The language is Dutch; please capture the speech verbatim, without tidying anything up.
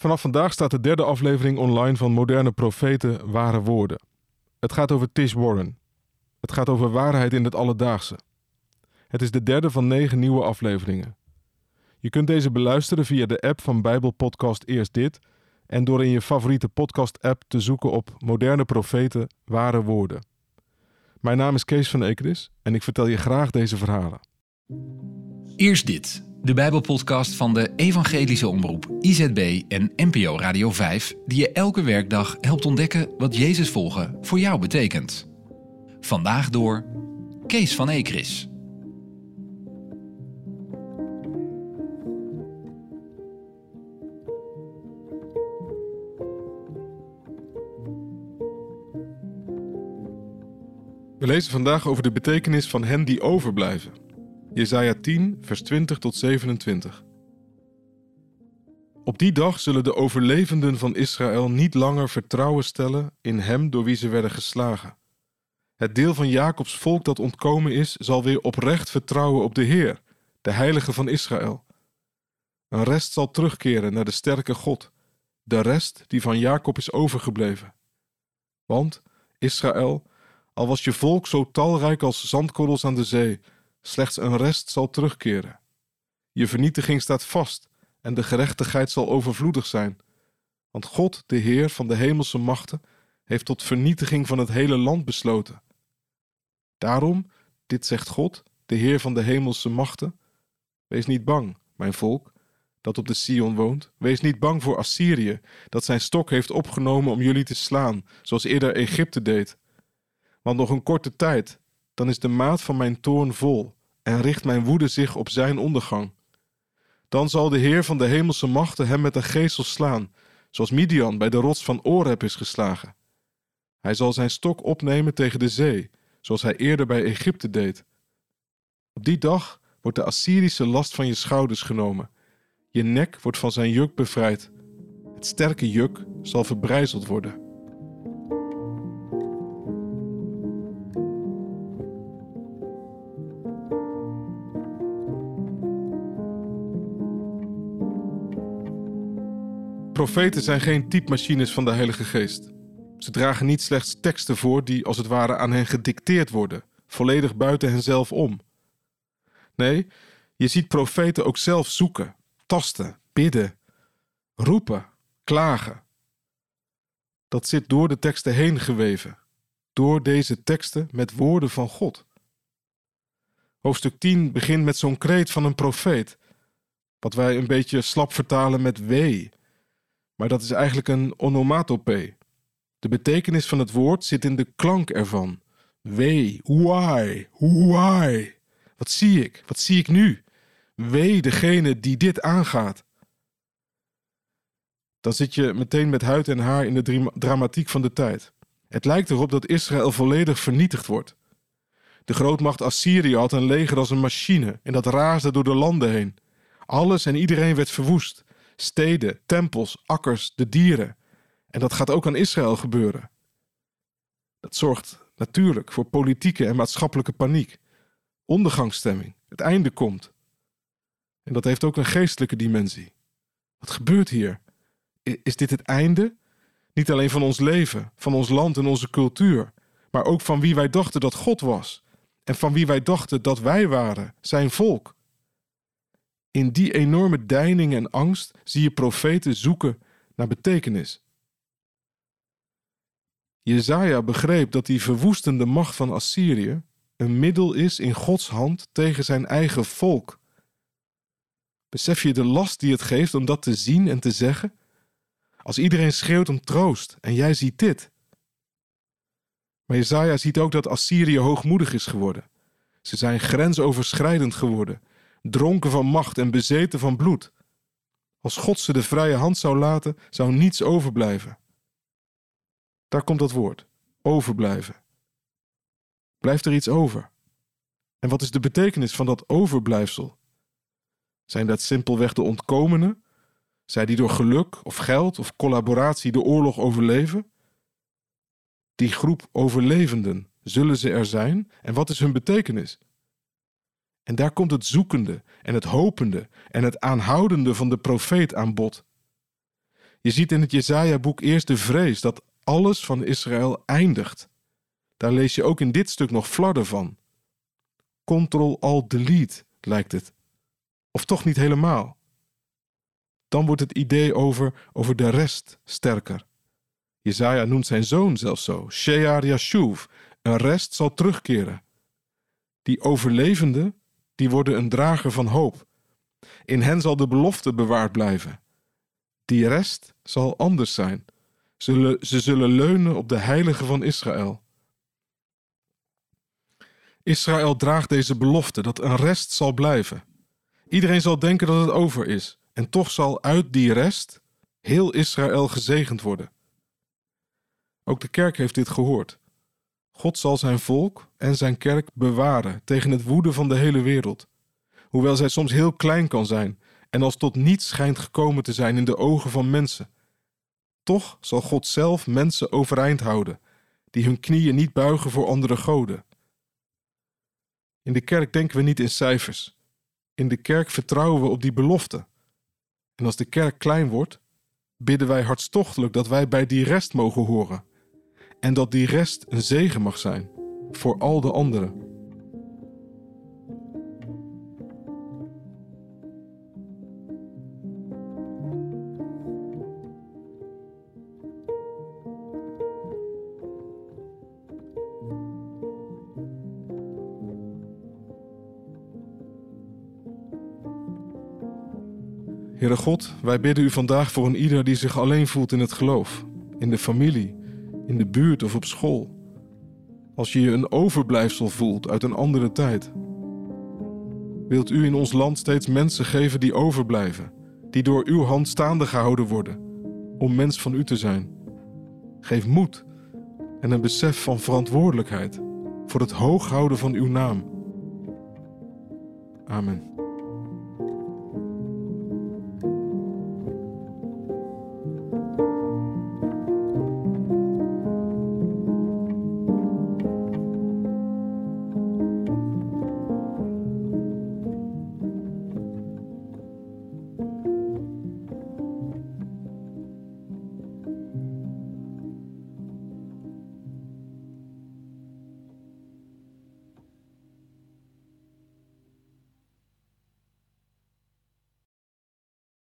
Vanaf vandaag staat de derde aflevering online van Moderne Profeten, Ware Woorden. Het gaat over Tish Warren. Het gaat over waarheid in het alledaagse. Het is de derde van negen nieuwe afleveringen. Je kunt deze beluisteren via de app van Bijbelpodcast Eerst Dit en door in je favoriete podcast-app te zoeken op Moderne Profeten, Ware Woorden. Mijn naam is Kees van Ekeris en ik vertel je graag deze verhalen. Eerst Dit, de Bijbelpodcast van de Evangelische Omroep, I Z B en N P O Radio vijf... die je elke werkdag helpt ontdekken wat Jezus volgen voor jou betekent. Vandaag door Kees van Ekeris. We lezen vandaag over de betekenis van hen die overblijven. Jesaja tien, vers twintig tot zevenentwintig. Op die dag zullen de overlevenden van Israël niet langer vertrouwen stellen in hem door wie ze werden geslagen. Het deel van Jacobs volk dat ontkomen is, zal weer oprecht vertrouwen op de Heer, de Heilige van Israël. Een rest zal terugkeren naar de sterke God, de rest die van Jacob is overgebleven. Want, Israël, al was je volk zo talrijk als zandkorrels aan de zee, slechts een rest zal terugkeren. Je vernietiging staat vast en de gerechtigheid zal overvloedig zijn. Want God, de Heer van de hemelse machten, heeft tot vernietiging van het hele land besloten. Daarom, dit zegt God, de Heer van de hemelse machten, wees niet bang, mijn volk, dat op de Sion woont. Wees niet bang voor Assyrië, dat zijn stok heeft opgenomen om jullie te slaan, zoals eerder Egypte deed. Want nog een korte tijd, dan is de maat van mijn toorn vol en richt mijn woede zich op zijn ondergang. Dan zal de Heer van de hemelse machten hem met een geesel slaan, zoals Midian bij de rots van Oreb is geslagen. Hij zal zijn stok opnemen tegen de zee, zoals hij eerder bij Egypte deed. Op die dag wordt de Assyrische last van je schouders genomen. Je nek wordt van zijn juk bevrijd. Het sterke juk zal verbrijzeld worden. Profeten zijn geen typemachines van de Heilige Geest. Ze dragen niet slechts teksten voor die als het ware aan hen gedicteerd worden, volledig buiten henzelf om. Nee, je ziet profeten ook zelf zoeken, tasten, bidden, roepen, klagen. Dat zit door de teksten heen geweven, door deze teksten met woorden van God. Hoofdstuk tien begint met zo'n kreet van een profeet, wat wij een beetje slap vertalen met wee. Maar dat is eigenlijk een onomatopee. De betekenis van het woord zit in de klank ervan. Wee, oei, oei. Wat zie ik? Wat zie ik nu? Wee degene die dit aangaat. Dan zit je meteen met huid en haar in de dramatiek van de tijd. Het lijkt erop dat Israël volledig vernietigd wordt. De grootmacht Assyrië had een leger als een machine en dat raasde door de landen heen. Alles en iedereen werd verwoest. Steden, tempels, akkers, de dieren. En dat gaat ook aan Israël gebeuren. Dat zorgt natuurlijk voor politieke en maatschappelijke paniek. Ondergangsstemming, het einde komt. En dat heeft ook een geestelijke dimensie. Wat gebeurt hier? Is dit het einde? Niet alleen van ons leven, van ons land en onze cultuur, maar ook van wie wij dachten dat God was. En van wie wij dachten dat wij waren, zijn volk. In die enorme deining en angst zie je profeten zoeken naar betekenis. Jesaja begreep dat die verwoestende macht van Assyrië een middel is in Gods hand tegen zijn eigen volk. Besef je de last die het geeft om dat te zien en te zeggen? Als iedereen schreeuwt om troost en jij ziet dit. Maar Jesaja ziet ook dat Assyrië hoogmoedig is geworden. Ze zijn grensoverschrijdend geworden, dronken van macht en bezeten van bloed. Als God ze de vrije hand zou laten, zou niets overblijven. Daar komt dat woord, overblijven. Blijft er iets over? En wat is de betekenis van dat overblijfsel? Zijn dat simpelweg de ontkomenen? Zij die door geluk of geld of collaboratie de oorlog overleven? Die groep overlevenden, zullen ze er zijn? En wat is hun betekenis? En daar komt het zoekende en het hopende en het aanhoudende van de profeet aan bod. Je ziet in het Jesaja-boek eerst de vrees dat alles van Israël eindigt. Daar lees je ook in dit stuk nog flarden van. Control-Alt-Delete lijkt het. Of toch niet helemaal. Dan wordt het idee over, over de rest sterker. Jesaja noemt zijn zoon zelfs zo, Shear Yashuv, een rest zal terugkeren. Die overlevenden, die worden een drager van hoop. In hen zal de belofte bewaard blijven. Die rest zal anders zijn. Ze, ze zullen leunen op de heilige van Israël. Israël draagt deze belofte dat een rest zal blijven. Iedereen zal denken dat het over is. En toch zal uit die rest heel Israël gezegend worden. Ook de kerk heeft dit gehoord. God zal zijn volk en zijn kerk bewaren tegen het woede van de hele wereld. Hoewel zij soms heel klein kan zijn en als tot niets schijnt gekomen te zijn in de ogen van mensen. Toch zal God zelf mensen overeind houden, die hun knieën niet buigen voor andere goden. In de kerk denken we niet in cijfers. In de kerk vertrouwen we op die belofte. En als de kerk klein wordt, bidden wij hartstochtelijk dat wij bij die rest mogen horen. En dat die rest een zegen mag zijn voor al de anderen. Heere God, wij bidden u vandaag voor een ieder die zich alleen voelt in het geloof, in de familie, in de buurt of op school. Als je je een overblijfsel voelt uit een andere tijd. Wilt u in ons land steeds mensen geven die overblijven, die door uw hand staande gehouden worden, om mens van u te zijn. Geef moed en een besef van verantwoordelijkheid voor het hooghouden van uw naam. Amen.